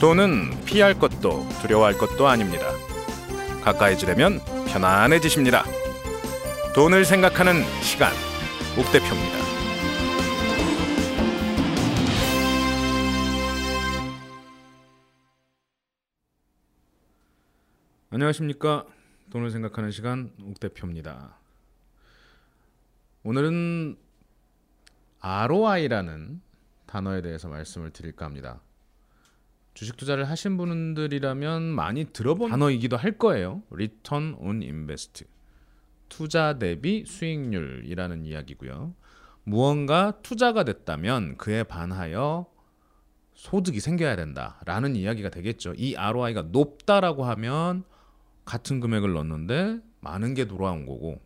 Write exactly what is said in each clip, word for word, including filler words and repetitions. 돈은 피할 것도 두려워할 것도 아닙니다. 가까이지려면 편안해지십니다. 돈을 생각하는 시간, 옥 대표입니다. 안녕하십니까. 돈을 생각하는 시간, 옥 대표입니다. 오늘은 알 오 아이라는 단어에 대해서 말씀을 드릴까 합니다. 주식 투자를 하신 분들이라면 많이 들어본 단어이기도 할 거예요. Return on Invest, 투자 대비 수익률이라는 이야기고요. 무언가 투자가 됐다면 그에 반하여 소득이 생겨야 된다라는 이야기가 되겠죠. 이 알 오 아이가 높다라고 하면 같은 금액을 넣었는데 많은 게 돌아온 거고,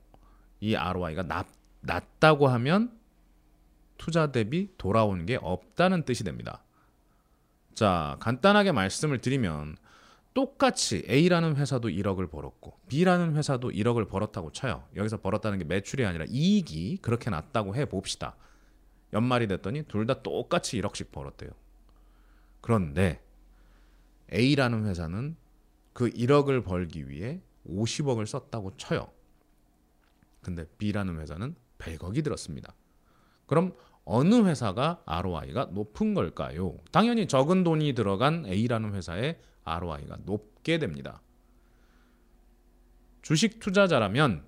이 알 오 아이가 낮, 낮다고 하면 투자 대비 돌아온 게 없다는 뜻이 됩니다. 자, 간단하게 말씀을 드리면 똑같이 A라는 회사도 일억을 벌었고 B라는 회사도 일억을 벌었다고 쳐요. 여기서 벌었다는 게 매출이 아니라 이익이 그렇게 났다고 해봅시다. 연말이 됐더니 둘 다 똑같이 일억씩 벌었대요. 그런데 A라는 회사는 그 일억을 벌기 위해 오십억을 썼다고 쳐요. 근데 B라는 회사는 백억이 들었습니다. 그럼 어느 회사가 알 오 아이가 높은 걸까요? 당연히 적은 돈이 들어간 A라는 회사의 알 오 아이가 높게 됩니다. 주식 투자자라면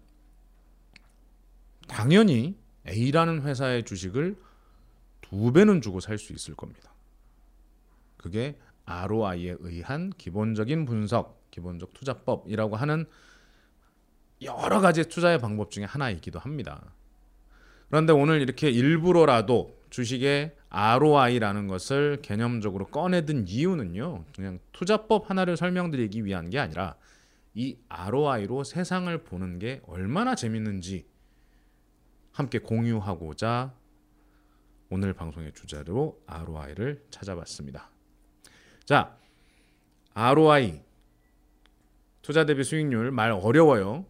당연히 A라는 회사의 주식을 두 배는 주고 살 수 있을 겁니다. 그게 알 오 아이에 의한 기본적인 분석, 기본적 투자법이라고 하는 여러 가지 투자의 방법 중에 하나이기도 합니다. 그런데 오늘 이렇게 일부러라도 주식의 알 오 아이라는 것을 개념적으로 꺼내든 이유는요, 그냥 투자법 하나를 설명드리기 위한 게 아니라 이 알 오 아이로 세상을 보는 게 얼마나 재밌는지 함께 공유하고자 오늘 방송의 주제로 알 오 아이를 찾아봤습니다. 자, 알 오 아이, 투자 대비 수익률, 말 어려워요.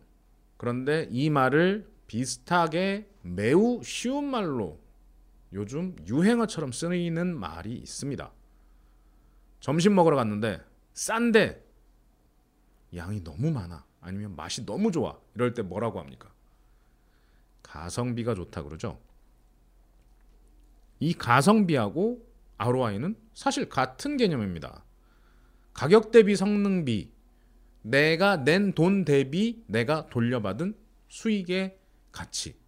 그런데 이 말을 비슷하게 매우 쉬운 말로 요즘 유행어처럼 쓰이는 말이 있습니다. 점심 먹으러 갔는데 싼데 양이 너무 많아, 아니면 맛이 너무 좋아, 이럴 때 뭐라고 합니까? 가성비가 좋다 그러죠. 이 가성비하고 알 오 아이는 사실 같은 개념입니다. 가격 대비 성능비, 내가 낸 돈 대비 내가 돌려받은 수익의 가치.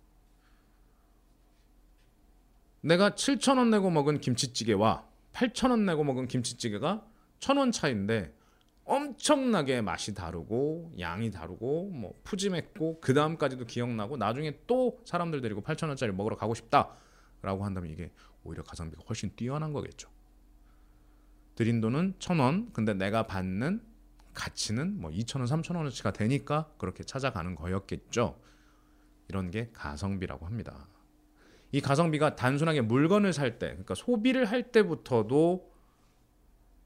내가 칠천 원 내고 먹은 김치찌개와 팔천 원 내고 먹은 김치찌개가 천 원 차이인데 엄청나게 맛이 다르고 양이 다르고 뭐 푸짐했고 그 다음까지도 기억나고 나중에 또 사람들 데리고 팔천 원짜리 먹으러 가고 싶다라고 한다면 이게 오히려 가성비가 훨씬 뛰어난 거겠죠. 드린 돈은 천 원, 근데 내가 받는 가치는 뭐 이천 원, 삼천 원어치가 되니까 그렇게 찾아가는 거였겠죠. 이런 게 가성비라고 합니다. 이 가성비가 단순하게 물건을 살 때, 그러니까 소비를 할 때부터도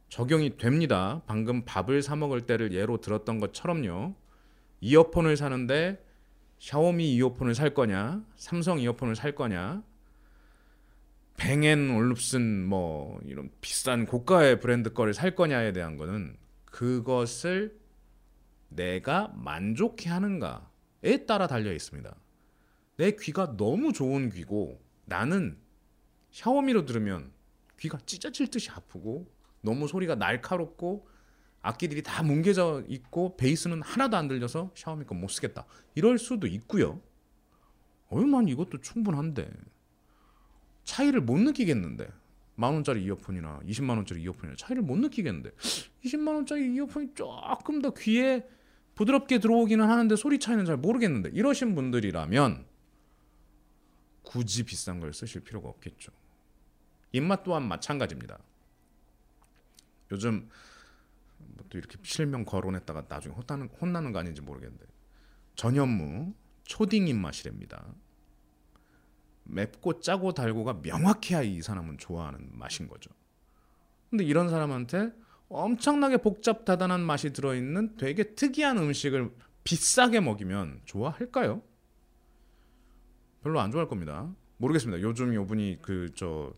적용이 됩니다. 방금 밥을 사 먹을 때를 예로 들었던 것처럼요. 이어폰을 사는데 샤오미 이어폰을 살 거냐, 삼성 이어폰을 살 거냐, 뱅앤올룹슨 뭐 이런 비싼 고가의 브랜드 거를 살 거냐에 대한 거는 그것을 내가 만족해 하는가에 따라 달려 있습니다. 내 귀가 너무 좋은 귀고 나는 샤오미로 들으면 귀가 찢어질 듯이 아프고 너무 소리가 날카롭고 악기들이 다 뭉개져 있고 베이스는 하나도 안 들려서 샤오미 건 못 쓰겠다, 이럴 수도 있고요. 어이만 이것도 충분한데 차이를 못 느끼겠는데, 만 원짜리 이어폰이나 이십만 원짜리 이어폰이나 차이를 못 느끼겠는데, 이십만 원짜리 이어폰이 조금 더 귀에 부드럽게 들어오기는 하는데 소리 차이는 잘 모르겠는데, 이러신 분들이라면 굳이 비싼 걸 쓰실 필요가 없겠죠. 입맛 또한 마찬가지입니다. 요즘 또 이렇게 실명 거론했다가 나중에 혼나는, 혼나는 거 아닌지 모르겠는데 전현무 초딩 입맛이랍니다. 맵고 짜고 달고가 명확해야 이 사람은 좋아하는 맛인 거죠. 근데 이런 사람한테 엄청나게 복잡다단한 맛이 들어있는 되게 특이한 음식을 비싸게 먹이면 좋아할까요? 별로 안 좋아할 겁니다. 모르겠습니다. 요즘 요분이 그 저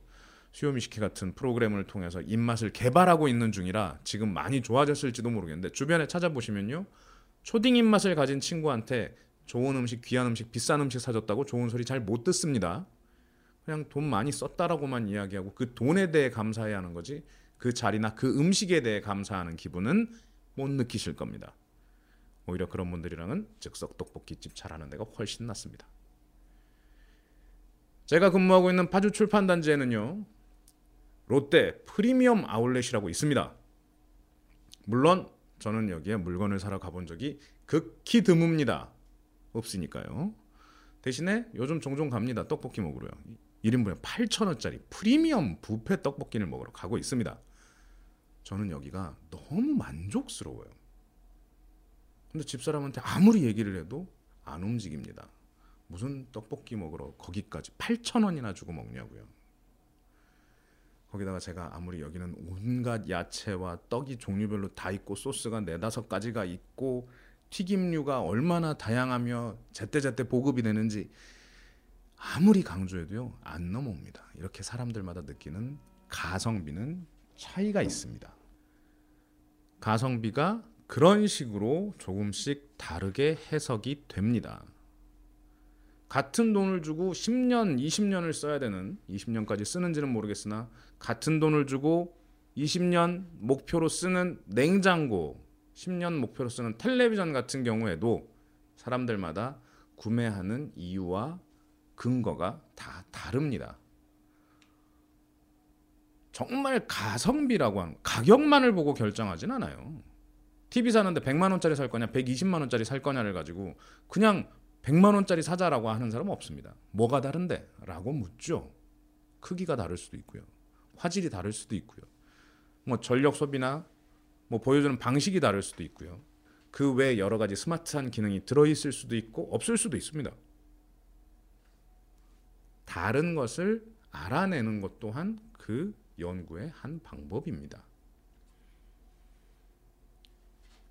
시오미시키 같은 프로그램을 통해서 입맛을 개발하고 있는 중이라 지금 많이 좋아졌을지도 모르겠는데, 주변에 찾아보시면요, 초딩 입맛을 가진 친구한테 좋은 음식, 귀한 음식, 비싼 음식 사줬다고 좋은 소리 잘 못 듣습니다. 그냥 돈 많이 썼다라고만 이야기하고 그 돈에 대해 감사해야 하는 거지 그 자리나 그 음식에 대해 감사하는 기분은 못 느끼실 겁니다. 오히려 그런 분들이랑은 즉석 떡볶이집 잘하는 데가 훨씬 낫습니다. 제가 근무하고 있는 파주 출판단지에는요, 롯데 프리미엄 아울렛이라고 있습니다. 물론 저는 여기에 물건을 사러 가본 적이 극히 드뭅니다. 없으니까요. 대신에 요즘 종종 갑니다. 떡볶이 먹으러요. 일 인분에 팔천 원짜리 프리미엄 뷔페 떡볶이를 먹으러 가고 있습니다. 저는 여기가 너무 만족스러워요. 근데 집사람한테 아무리 얘기를 해도 안 움직입니다. 무슨 떡볶이 먹으러 거기까지 팔천 원이나 주고 먹냐고요. 거기다가 제가 아무리 여기는 온갖 야채와 떡이 종류별로 다 있고 소스가 네다섯 가지가 있고 튀김류가 얼마나 다양하며 제때제때 보급이 되는지 아무리 강조해도요, 안 넘어옵니다. 이렇게 사람들마다 느끼는 가성비는 차이가 있습니다. 가성비가 그런 식으로 조금씩 다르게 해석이 됩니다. 같은 돈을 주고 십 년, 이십 년을 써야 되는, 이십 년까지 쓰는지는 모르겠으나 같은 돈을 주고 이십 년 목표로 쓰는 냉장고, 십 년 목표로 쓰는 텔레비전 같은 경우에도 사람들마다 구매하는 이유와 근거가 다 다릅니다. 정말 가성비라고 하는, 가격만을 보고 결정하진 않아요. 티비 사는데 백만 원짜리 살 거냐, 백이십만 원짜리 살 거냐를 가지고 그냥 백만 원짜리 사자라고 하는 사람은 없습니다. 뭐가 다른데? 라고 묻죠. 크기가 다를 수도 있고요. 화질이 다를 수도 있고요. 뭐 전력 소비나 뭐 보여주는 방식이 다를 수도 있고요. 그 외에 여러 가지 스마트한 기능이 들어있을 수도 있고 없을 수도 있습니다. 다른 것을 알아내는 것 또한 그 연구의 한 방법입니다.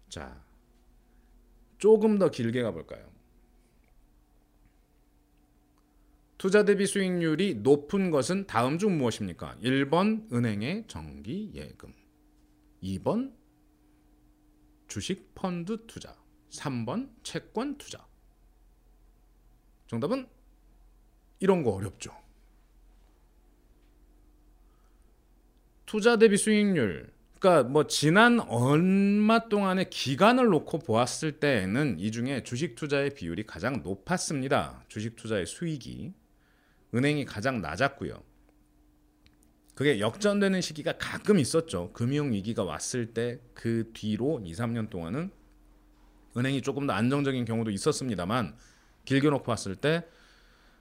자, 조금 더 길게 가볼까요? 투자 대비 수익률이 높은 것은 다음 중 무엇입니까? 일 번 은행의 정기 예금, 이 번 주식 펀드 투자, 삼 번 채권 투자. 정답은 이런 거 어렵죠. 투자 대비 수익률, 그러니까 뭐 지난 얼마 동안의 기간을 놓고 보았을 때에는 이 중에 주식 투자의 비율이 가장 높았습니다. 주식 투자의 수익이. 은행이 가장 낮았고요. 그게 역전되는 시기가 가끔 있었죠. 금융위기가 왔을 때 그 뒤로 이, 삼 년 동안은 은행이 조금 더 안정적인 경우도 있었습니다만 길게 놓고 봤을 때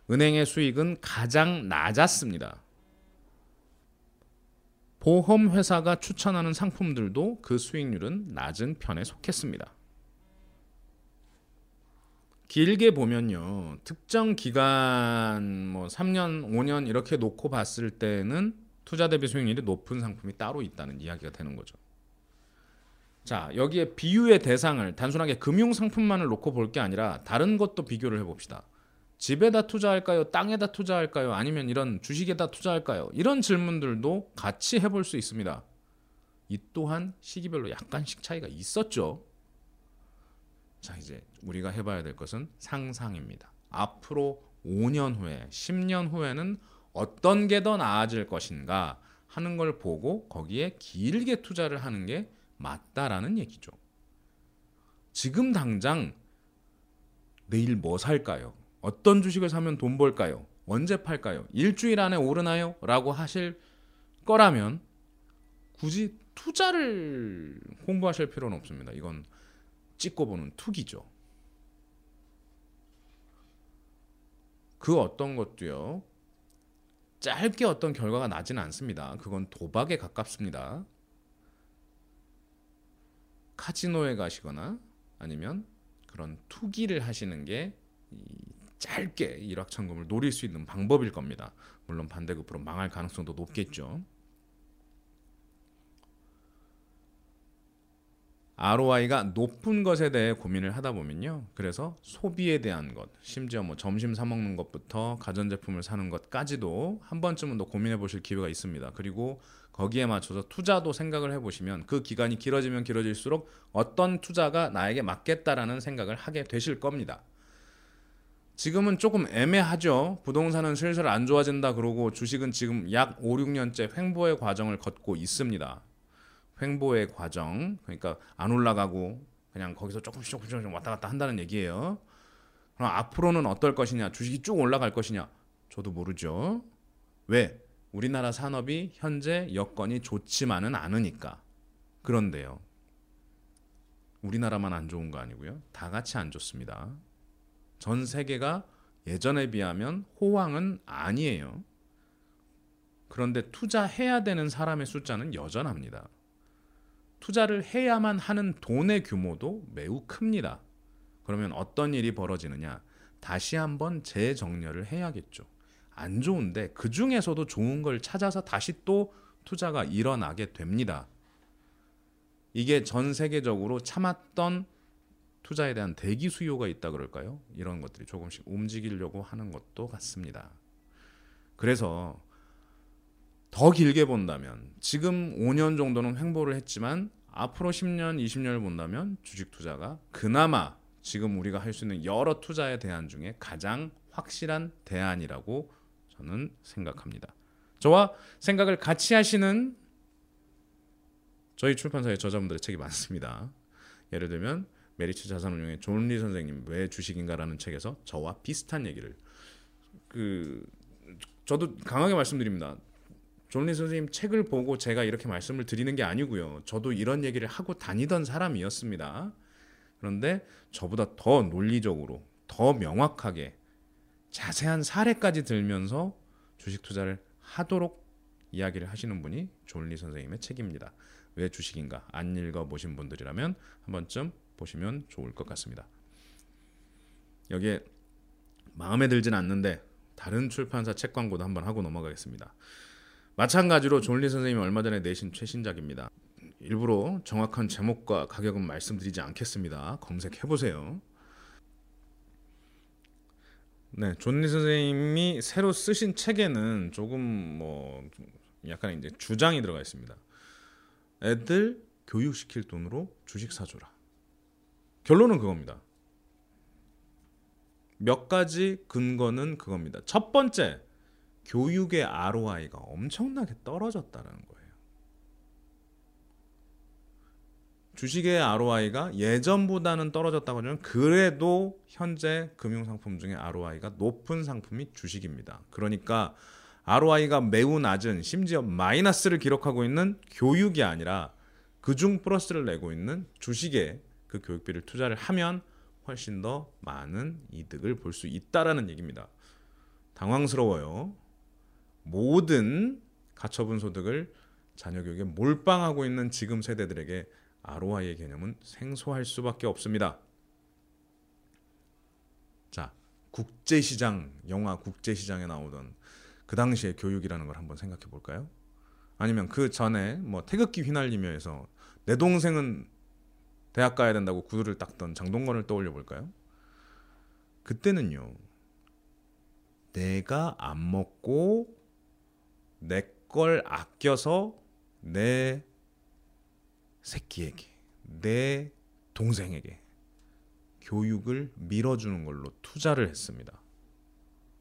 은행의 수익은 가장 낮았습니다. 보험회사가 추천하는 상품들도 그 수익률은 낮은 편에 속했습니다. 길게 보면요, 특정 기간 뭐 삼 년, 오 년 이렇게 놓고 봤을 때는 투자 대비 수익률이 높은 상품이 따로 있다는 이야기가 되는 거죠. 자, 여기에 비유의 대상을 단순하게 금융 상품만을 놓고 볼 게 아니라 다른 것도 비교를 해봅시다. 집에다 투자할까요? 땅에다 투자할까요? 아니면 이런 주식에다 투자할까요? 이런 질문들도 같이 해볼 수 있습니다. 이 또한 시기별로 약간씩 차이가 있었죠. 자, 이제 우리가 해봐야 될 것은 상상입니다. 앞으로 오 년 후에, 십 년 후에는 어떤 게 더 나아질 것인가 하는 걸 보고 거기에 길게 투자를 하는 게 맞다라는 얘기죠. 지금 당장 내일 뭐 살까요? 어떤 주식을 사면 돈 벌까요? 언제 팔까요? 일주일 안에 오르나요? 라고 하실 거라면 굳이 투자를 공부하실 필요는 없습니다. 이건 찍고 보는 투기죠. 그 어떤 것도요, 짧게 어떤 결과가 나지는 않습니다. 그건 도박에 가깝습니다. 카지노에 가시거나 아니면 그런 투기를 하시는 게 짧게 일확천금을 노릴 수 있는 방법일 겁니다. 물론 반대급부로 망할 가능성도 높겠죠. 알오아이가 높은 것에 대해 고민을 하다 보면요, 그래서 소비에 대한 것, 심지어 뭐 점심 사 먹는 것부터 가전제품을 사는 것까지도 한 번쯤은 더 고민해 보실 기회가 있습니다. 그리고 거기에 맞춰서 투자도 생각을 해보시면 그 기간이 길어지면 길어질수록 어떤 투자가 나에게 맞겠다라는 생각을 하게 되실 겁니다. 지금은 조금 애매하죠. 부동산은 슬슬 안 좋아진다 그러고 주식은 지금 약 오, 육 년째 횡보의 과정을 걷고 있습니다. 횡보의 과정, 그러니까 안 올라가고 그냥 거기서 조금씩 조금씩, 조금씩 왔다 갔다 한다는 얘기예요. 그럼 앞으로는 어떨 것이냐, 주식이 쭉 올라갈 것이냐, 저도 모르죠. 왜? 우리나라 산업이 현재 여건이 좋지만은 않으니까. 그런데요, 우리나라만 안 좋은 거 아니고요, 다 같이 안 좋습니다. 전 세계가 예전에 비하면 호황은 아니에요. 그런데 투자해야 되는 사람의 숫자는 여전합니다. 투자를 해야만 하는 돈의 규모도 매우 큽니다. 그러면 어떤 일이 벌어지느냐? 다시 한번 재정렬을 해야겠죠. 안 좋은데 그 중에서도 좋은 걸 찾아서 다시 또 투자가 일어나게 됩니다. 이게 전 세계적으로 참았던 투자에 대한 대기 수요가 있다 그럴까요? 이런 것들이 조금씩 움직이려고 하는 것도 같습니다. 그래서 더 길게 본다면 지금 오 년 정도는 횡보를 했지만 앞으로 십 년, 이십 년을 본다면 주식 투자가 그나마 지금 우리가 할 수 있는 여러 투자의 대안 중에 가장 확실한 대안이라고 저는 생각합니다. 저와 생각을 같이 하시는 저희 출판사의 저자분들의 책이 많습니다. 예를 들면 메리츠 자산운용의 존리 선생님 왜 주식인가라는 책에서 저와 비슷한 얘기를, 그 저도 강하게 말씀드립니다. 존리 선생님 책을 보고 제가 이렇게 말씀을 드리는 게 아니고요, 저도 이런 얘기를 하고 다니던 사람이었습니다. 그런데 저보다 더 논리적으로, 더 명확하게, 자세한 사례까지 들면서 주식 투자를 하도록 이야기를 하시는 분이 존리 선생님의 책입니다. 왜 주식인가? 안 읽어보신 분들이라면 한 번쯤 보시면 좋을 것 같습니다. 여기에 마음에 들진 않는데 다른 출판사 책 광고도 한번 하고 넘어가겠습니다. 마찬가지로 존리 선생님이 얼마 전에 내신 최신작입니다. 일부러 정확한 제목과 가격은 말씀드리지 않겠습니다. 검색해보세요. 네, 존리 선생님이 새로 쓰신 책에는 조금 뭐 약간 이제 주장이 들어가 있습니다. 애들 교육시킬 돈으로 주식 사줘라. 결론은 그겁니다. 몇 가지 근거는 그겁니다. 첫 번째, 교육의 알오아이가 엄청나게 떨어졌다는 거예요. 주식의 알오아이가 예전보다는 떨어졌다고 하지만 그래도 현재 금융상품 중에 알오아이가 높은 상품이 주식입니다. 그러니까 알오아이가 매우 낮은, 심지어 마이너스를 기록하고 있는 교육이 아니라 그중 플러스를 내고 있는 주식에 그 교육비를 투자를 하면 훨씬 더 많은 이득을 볼 수 있다라는 얘기입니다. 당황스러워요. 모든 가처분 소득을 자녀 교육에 몰빵하고 있는 지금 세대들에게 알오아이의 개념은 생소할 수밖에 없습니다. 자, 국제시장, 영화 국제시장에 나오던 그 당시의 교육이라는 걸 한번 생각해 볼까요? 아니면 그 전에 뭐 태극기 휘날리며에서 내 동생은 대학 가야 된다고 구두를 닦던 장동건을 떠올려 볼까요? 그때는요, 내가 안 먹고 내 걸 아껴서 내 새끼에게, 내 동생에게 교육을 밀어주는 걸로 투자를 했습니다.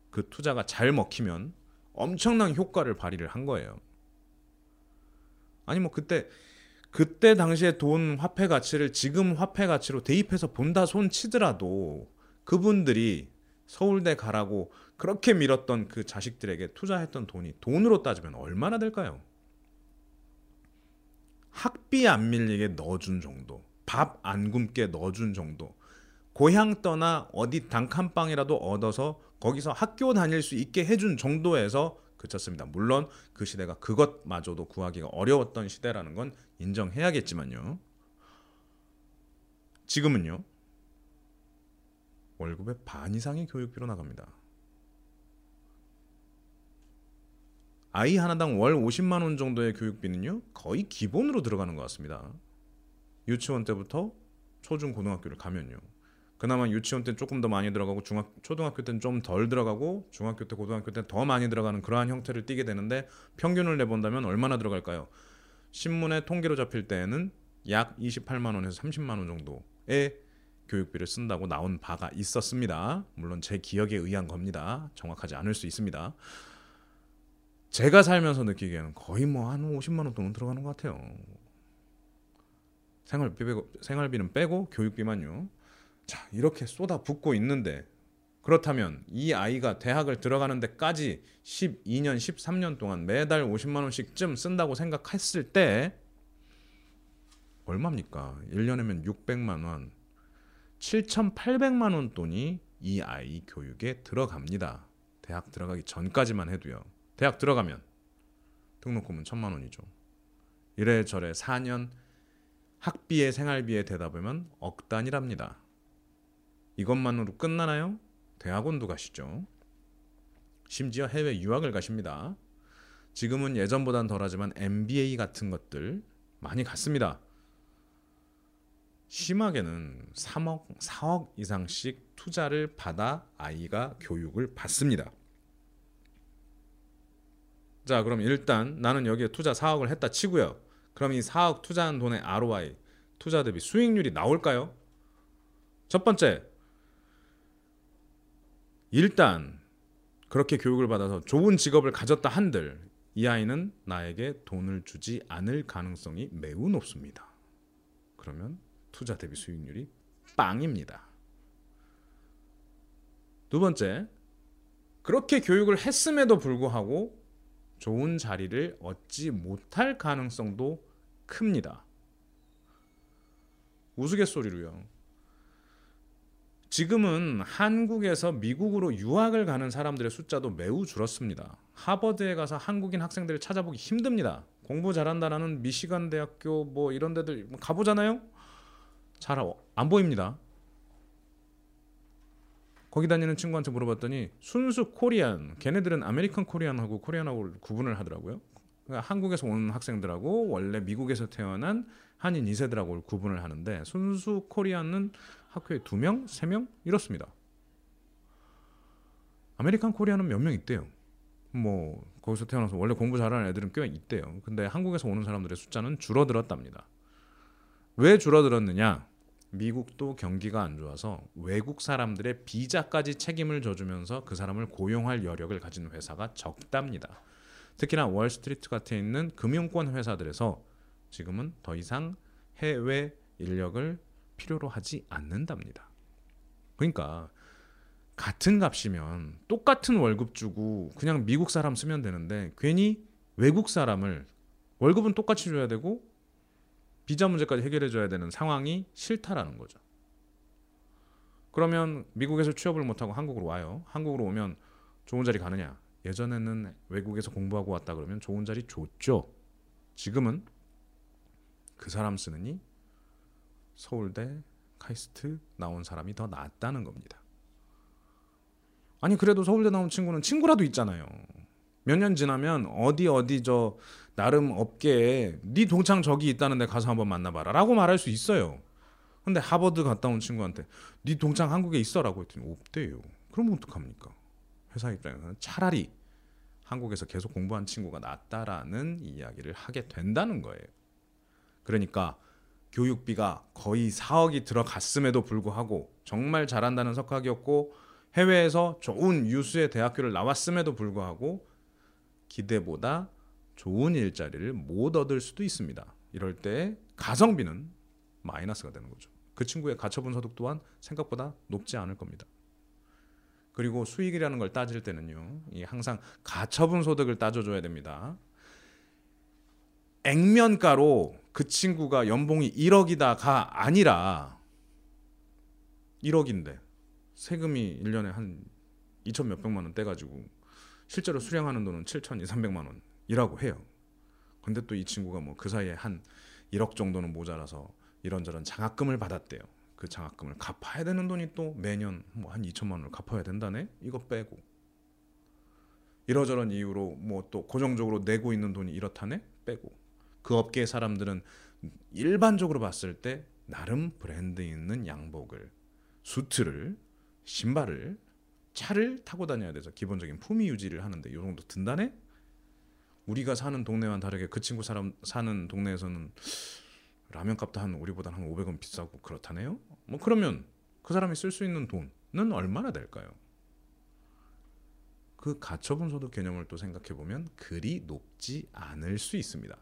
그 투자가 잘 먹히면 엄청난 효과를 발휘를 한 거예요. 아니 뭐 그때 그때 당시에 돈 화폐 가치를 지금 화폐 가치로 대입해서 본다 손 치더라도 그분들이 서울대 가라고 그렇게 밀었던 그 자식들에게 투자했던 돈이 돈으로 따지면 얼마나 될까요? 학비 안 밀리게 넣어준 정도, 밥 안 굶게 넣어준 정도, 고향 떠나 어디 단칸방이라도 얻어서 거기서 학교 다닐 수 있게 해준 정도에서 그쳤습니다. 물론 그 시대가 그것마저도 구하기가 어려웠던 시대라는 건 인정해야겠지만요. 지금은요, 월급의 반 이상이 교육비로 나갑니다. 아이 하나당 월 오십만 원 정도의 교육비는요, 거의 기본으로 들어가는 것 같습니다. 유치원 때부터 초중 고등학교를 가면요. 그나마 유치원 때 조금 더 많이 들어가고 중학 초등학교 때는 좀 덜 들어가고 중학교 때 고등학교 때 더 많이 들어가는 그러한 형태를 띠게 되는데 평균을 내본다면 얼마나 들어갈까요? 신문의 통계로 잡힐 때에는 약 이십팔만 원에서 삼십만 원 정도의 교육비를 쓴다고 나온 바가 있었습니다. 물론 제 기억에 의한 겁니다. 정확하지 않을 수 있습니다. 제가 살면서 느끼기에는 거의 뭐 한 오십만 원 돈은 들어가는 것 같아요. 생활비 빼고, 생활비는 빼고 교육비만요. 자, 이렇게 쏟아붓고 있는데 그렇다면 이 아이가 대학을 들어가는 데까지 십이 년, 십삼 년 동안 매달 오십만 원씩쯤 쓴다고 생각했을 때 얼마입니까? 일 년이면 육백만 원, 칠천팔백만 원 돈이 이 아이 교육에 들어갑니다. 대학 들어가기 전까지만 해도요. 대학 들어가면 등록금은 천만 원이죠. 이래저래 사 년 학비에 생활비에 대답하면 억 단위랍니다. 이것만으로 끝나나요? 대학원도 가시죠. 심지어 해외 유학을 가십니다. 지금은 예전보단 덜하지만 엠비에이 같은 것들 많이 갔습니다. 심하게는 삼억, 사억 이상씩 투자를 받아 아이가 교육을 받습니다. 자, 그럼 일단 나는 여기에 투자 사억을 했다 치고요. 그럼 이 사억 투자한 돈의 알오아이, 투자 대비 수익률이 나올까요? 첫 번째, 일단 그렇게 교육을 받아서 좋은 직업을 가졌다 한들 이 아이는 나에게 돈을 주지 않을 가능성이 매우 높습니다. 그러면 투자 대비 수익률이 빵입니다. 두 번째, 그렇게 교육을 했음에도 불구하고 좋은 자리를 얻지 못할 가능성도 큽니다. 우스갯소리로요. 지금은 한국에서 미국으로 유학을 가는 사람들의 숫자도 매우 줄었습니다. 하버드에 가서 한국인 학생들을 찾아보기 힘듭니다. 공부 잘한다라는 미시간 대학교 뭐 이런 데들 가보잖아요? 잘 안 보입니다. 거기 다니는 친구한테 물어봤더니 순수 코리안, 걔네들은 아메리칸 코리안하고 코리안하고 구분을 하더라고요. 그러니까 한국에서 온 학생들하고 원래 미국에서 태어난 한인 이 세들하고 구분을 하는데 순수 코리안은 학교에 두 명, 세 명 이렇습니다. 아메리칸 코리안은 몇 명 있대요. 뭐 거기서 태어나서 원래 공부 잘하는 애들은 꽤 있대요. 근데 한국에서 오는 사람들의 숫자는 줄어들었답니다. 왜 줄어들었느냐? 미국도 경기가 안 좋아서 외국 사람들의 비자까지 책임을 져주면서 그 사람을 고용할 여력을 가진 회사가 적답니다. 특히나 월스트리트 같은 있는 금융권 회사들에서 지금은 더 이상 해외 인력을 필요로 하지 않는답니다. 그러니까 같은 값이면 똑같은 월급 주고 그냥 미국 사람 쓰면 되는데 괜히 외국 사람을 월급은 똑같이 줘야 되고 비자 문제까지 해결해줘야 되는 상황이 싫다라는 거죠. 그러면 미국에서 취업을 못하고 한국으로 와요. 한국으로 오면 좋은 자리 가느냐? 예전에는 외국에서 공부하고 왔다 그러면 좋은 자리 줬죠. 지금은 그 사람 쓰느니 서울대, 카이스트 나온 사람이 더 낫다는 겁니다. 아니 그래도 서울대 나온 친구는 친구라도 있잖아요. 몇 년 지나면 어디 어디 저 나름 업계에 네 동창 저기 있다는데 가서 한번 만나봐라 라고 말할 수 있어요. 근데 하버드 갔다 온 친구한테 네 동창 한국에 있어 라고 했더니 없대요. 그럼 어떡합니까? 회사 입장에서는 차라리 한국에서 계속 공부한 친구가 낫다라는 이야기를 하게 된다는 거예요. 그러니까 교육비가 거의 사억이 들어갔음에도 불구하고 정말 잘한다는 석학이었고 해외에서 좋은 유수의 대학교를 나왔음에도 불구하고 기대보다 좋은 일자리를 못 얻을 수도 있습니다. 이럴 때 가성비는 마이너스가 되는 거죠. 그 친구의 가처분 소득 또한 생각보다 높지 않을 겁니다. 그리고 수익이라는 걸 따질 때는요. 이 항상 가처분 소득을 따져줘야 됩니다. 액면가로 그 친구가 연봉이 일억이다가 아니라 일억인데 세금이 일 년에 한 이천 몇백만 원 떼가지고 실제로 수령하는 돈은 칠천 이삼백만 원 이라고 해요. 근데 또 이 친구가 뭐 그 사이에 한 일억 정도는 모자라서 이런저런 장학금을 받았대요. 그 장학금을 갚아야 되는 돈이 또 매년 뭐 한 이천만 원을 갚아야 된다네? 이거 빼고 이러저런 이유로 뭐 또 고정적으로 내고 있는 돈이 이렇다네? 빼고 그 업계의 사람들은 일반적으로 봤을 때 나름 브랜드 있는 양복을, 수트를, 신발을, 차를 타고 다녀야 돼서 기본적인 품위 유지를 하는데 이 정도 든다네? 우리가 사는 동네와는 다르게 그 친구 사람 사는 동네에서는 라면값도 한 우리보다 한 오백 원 비싸고 그렇다네요. 뭐 그러면 그 사람이 쓸 수 있는 돈은 얼마나 될까요? 그 가처분 소득 개념을 또 생각해보면 그리 높지 않을 수 있습니다.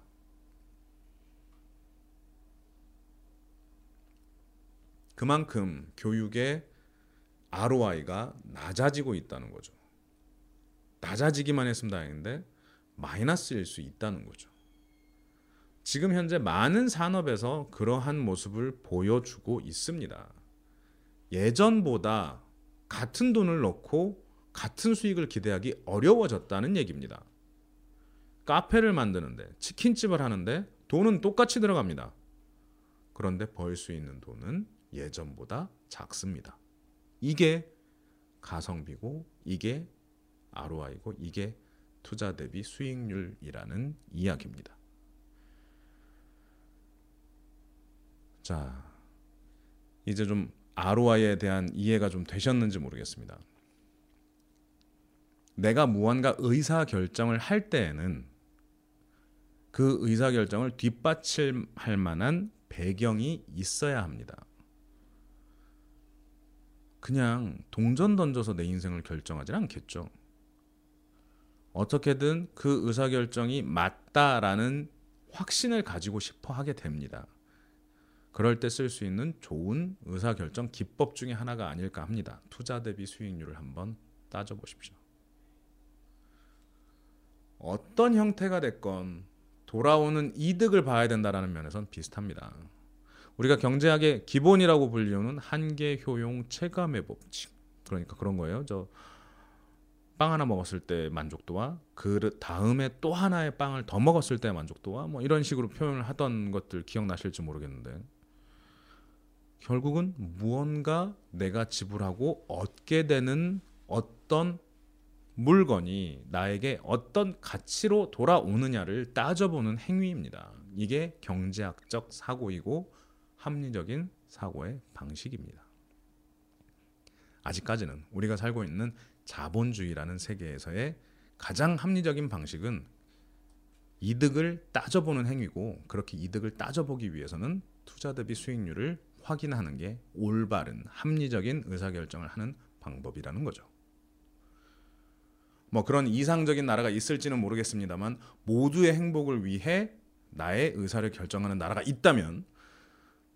그만큼 교육의 알 오 아이가 낮아지고 있다는 거죠. 낮아지기만 했으면 다행인데 마이너스일 수 있다는 거죠. 지금 현재 많은 산업에서 그러한 모습을 보여주고 있습니다. 예전보다 같은 돈을 넣고 같은 수익을 기대하기 어려워졌다는 얘기입니다. 카페를 만드는데, 치킨집을 하는데 돈은 똑같이 들어갑니다. 그런데 벌 수 있는 돈은 예전보다 작습니다. 이게 가성비고, 이게 알 오 아이고, 이게 투자 대비 수익률이라는 이야기입니다. 자, 이제 좀 알 오 아이에 대한 이해가 좀 되셨는지 모르겠습니다. 내가 무언가 의사결정을 할 때에는 그 의사결정을 뒷받침할 만한 배경이 있어야 합니다. 그냥 동전 던져서 내 인생을 결정하진 않겠죠. 어떻게든 그 의사결정이 맞다라는 확신을 가지고 싶어 하게 됩니다. 그럴 때 쓸 수 있는 좋은 의사결정 기법 중에 하나가 아닐까 합니다. 투자 대비 수익률을 한번 따져보십시오. 어떤 형태가 됐건 돌아오는 이득을 봐야 된다는 면에선 비슷합니다. 우리가 경제학의 기본이라고 불리우는 한계, 효용, 체감의 법칙, 그러니까 그런 거예요. 저 빵 하나 먹었을 때 만족도와 그 다음에 또 하나의 빵을 더 먹었을 때 만족도와 뭐 이런 식으로 표현을 하던 것들 기억나실지 모르겠는데, 결국은 무언가 내가 지불하고 얻게 되는 어떤 물건이 나에게 어떤 가치로 돌아오느냐를 따져보는 행위입니다. 이게 경제학적 사고이고 합리적인 사고의 방식입니다. 아직까지는 우리가 살고 있는 자본주의라는 세계에서의 가장 합리적인 방식은 이득을 따져보는 행위고, 그렇게 이득을 따져보기 위해서는 투자 대비 수익률을 확인하는 게 올바른 합리적인 의사결정을 하는 방법이라는 거죠. 뭐 그런 이상적인 나라가 있을지는 모르겠습니다만, 모두의 행복을 위해 나의 의사를 결정하는 나라가 있다면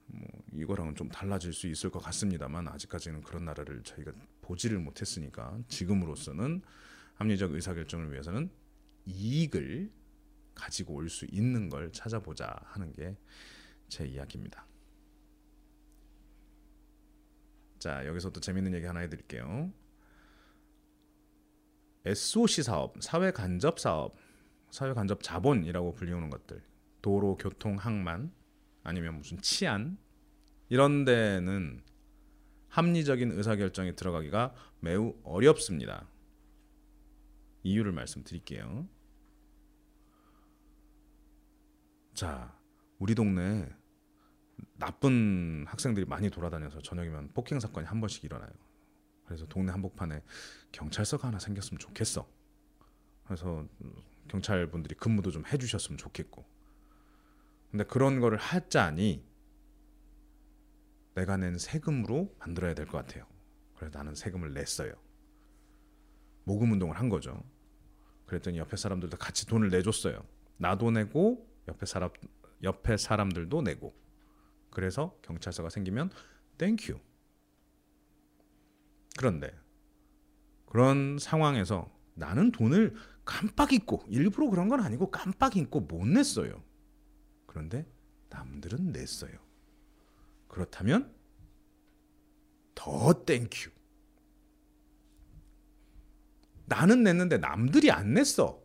뭐 이거랑은 좀 달라질 수 있을 것 같습니다만, 아직까지는 그런 나라를 저희가 보지를 못했으니까 지금으로서는 합리적 의사결정을 위해서는 이익을 가지고 올 수 있는 걸 찾아보자 하는 게 제 이야기입니다. 자, 여기서 또 재밌는 얘기 하나 해드릴게요. 에스 오 씨 사업, 사회간접 사업, 사회간접 자본이라고 불리우는 것들, 도로, 교통, 항만, 아니면 무슨 치안, 이런 데는 합리적인 의사결정이 들어가기가 매우 어렵습니다. 이유를 말씀드릴게요. 자, 우리 동네 나쁜 학생들이 많이 돌아다녀서 저녁이면 폭행 사건이 한 번씩 일어나요. 그래서 동네 한복판에 경찰서가 하나 생겼으면 좋겠어. 그래서 경찰분들이 근무도 좀 해주셨으면 좋겠고. 근데 그런 거를 하자니 내가 낸 세금으로 만들어야 될 것 같아요. 그래서 나는 세금을 냈어요. 모금운동을 한 거죠. 그랬더니 옆에 사람들도 같이 돈을 내줬어요. 나도 내고 옆에 사람, 옆에 사람들도 내고. 그래서 경찰서가 생기면 땡큐. 그런데 그런 상황에서 나는 돈을 깜빡 잊고, 일부러 그런 건 아니고 깜빡 잊고 못 냈어요. 그런데 남들은 냈어요. 그렇다면 더 땡큐. 나는 냈는데 남들이 안 냈어.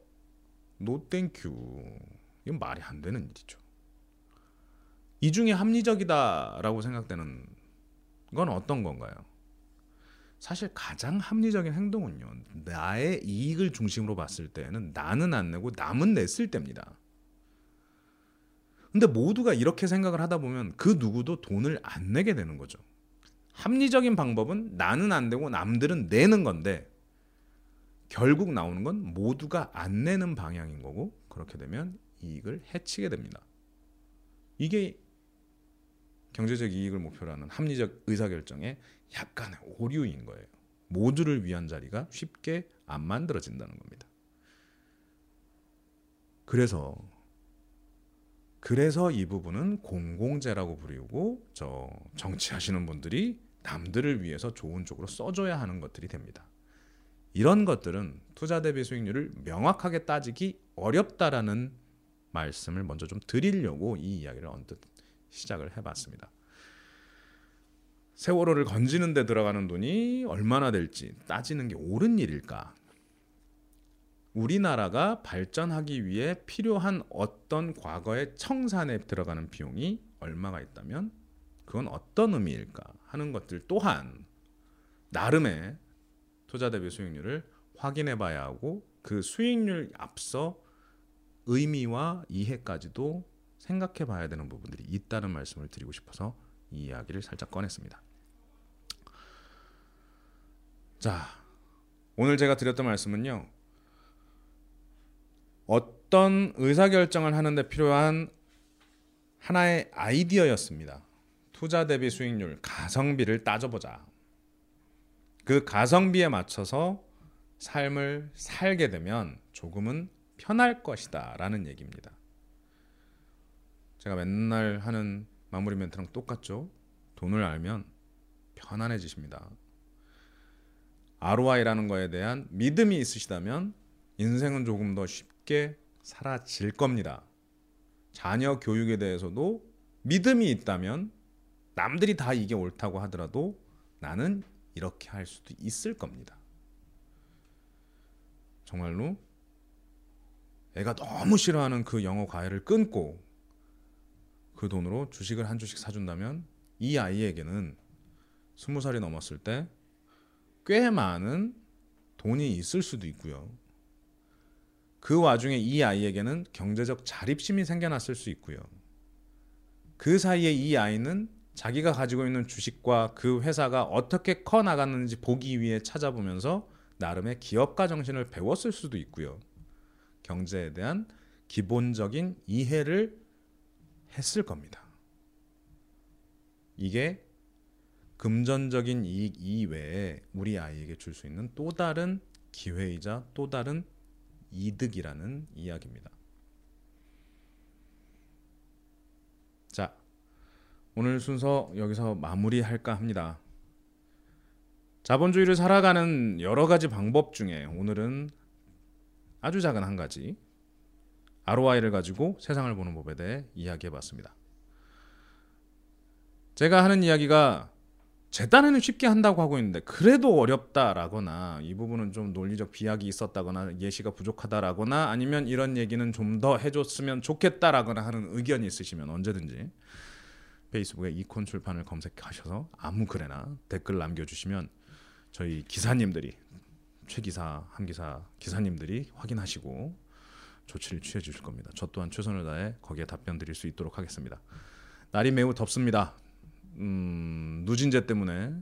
노 땡큐. 이건 말이 안 되는 일이죠. 이 중에 합리적이다라고 생각되는 건 어떤 건가요? 사실 가장 합리적인 행동은요, 나의 이익을 중심으로 봤을 때는 나는 안 내고 남은 냈을 때입니다. 근데 모두가 이렇게 생각을 하다 보면 그 누구도 돈을 안 내게 되는 거죠. 합리적인 방법은 나는 안 되고 남들은 내는 건데 결국 나오는 건 모두가 안 내는 방향인 거고, 그렇게 되면 이익을 해치게 됩니다. 이게 경제적 이익을 목표로 하는 합리적 의사결정의 약간의 오류인 거예요. 모두를 위한 자리가 쉽게 안 만들어진다는 겁니다. 그래서 그래서 이 부분은 공공재라고 부르고 저 정치하시는 분들이 남들을 위해서 좋은 쪽으로 써줘야 하는 것들이 됩니다. 이런 것들은 투자 대비 수익률을 명확하게 따지기 어렵다라는 말씀을 먼저 좀 드리려고 이 이야기를 언뜻 시작을 해봤습니다. 세월호를 건지는 데 들어가는 돈이 얼마나 될지 따지는 게 옳은 일일까? 우리나라가 발전하기 위해 필요한 어떤 과거의 청산에 들어가는 비용이 얼마가 있다면 그건 어떤 의미일까 하는 것들 또한 나름의 투자 대비 수익률을 확인해 봐야 하고, 그 수익률 앞서 의미와 이해까지도 생각해 봐야 되는 부분들이 있다는 말씀을 드리고 싶어서 이 이야기를 살짝 꺼냈습니다. 자, 오늘 제가 드렸던 말씀은요, 어떤 의사결정을 하는데 필요한 하나의 아이디어였습니다. 투자 대비 수익률, 가성비를 따져보자. 그 가성비에 맞춰서 삶을 살게 되면 조금은 편할 것이다 라는 얘기입니다. 제가 맨날 하는 마무리 멘트랑 똑같죠? 돈을 알면 편안해지십니다. 알오아이라는 거에 대한 믿음이 있으시다면 인생은 조금 더 쉽게 사라질 겁니다. 자녀 교육에 대해서도 믿음이 있다면 남들이 다 이게 옳다고 하더라도 나는 이렇게 할 수도 있을 겁니다. 정말로 애가 너무 싫어하는 그 영어 과외를 끊고 그 돈으로 주식을 한 주씩 사준다면 이 아이에게는 스무 살이 넘었을 때 꽤 많은 돈이 있을 수도 있고요. 그 와중에 이 아이에게는 경제적 자립심이 생겨났을 수 있고요. 그 사이에 이 아이는 자기가 가지고 있는 주식과 그 회사가 어떻게 커 나갔는지 보기 위해 찾아보면서 나름의 기업가 정신을 배웠을 수도 있고요. 경제에 대한 기본적인 이해를 했을 겁니다. 이게 금전적인 이익 이외에 우리 아이에게 줄 수 있는 또 다른 기회이자 또 다른 이득이라는 이야기입니다. 자, 오늘 순서 여기서 마무리할까 합니다. 자본주의를 살아가는 여러 가지 방법 중에 오늘은 아주 작은 한 가지, 알오아이를 가지고 세상을 보는 법에 대해 이야기해봤습니다. 제가 하는 이야기가 제 딴에는 쉽게 한다고 하고 있는데 그래도 어렵다라거나 이 부분은 좀 논리적 비약이 있었다거나 예시가 부족하다라거나 아니면 이런 얘기는 좀 더 해줬으면 좋겠다라거나 하는 의견이 있으시면 언제든지 페이스북에 이콘 출판을 검색하셔서 아무 글에나 댓글 남겨주시면 저희 기사님들이, 최 기사, 함 기사 기사님들이 확인하시고 조치를 취해 주실 겁니다. 저 또한 최선을 다해 거기에 답변 드릴 수 있도록 하겠습니다. 날이 매우 덥습니다. 음, 누진제 때문에,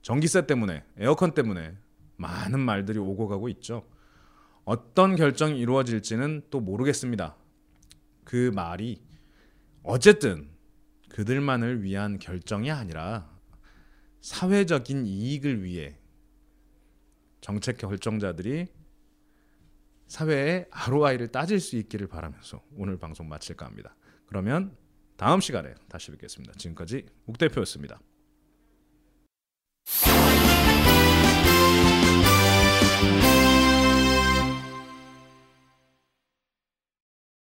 전기세 때문에, 에어컨 때문에 많은 말들이 오고 가고 있죠. 어떤 결정이 이루어질지는 또 모르겠습니다. 그 말이 어쨌든 그들만을 위한 결정이 아니라 사회적인 이익을 위해 정책 결정자들이 사회의 알오아이를 따질 수 있기를 바라면서 오늘 방송 마칠까 합니다. 그러면 다음 시간에 다시 뵙겠습니다. 지금까지 욱 대표였습니다.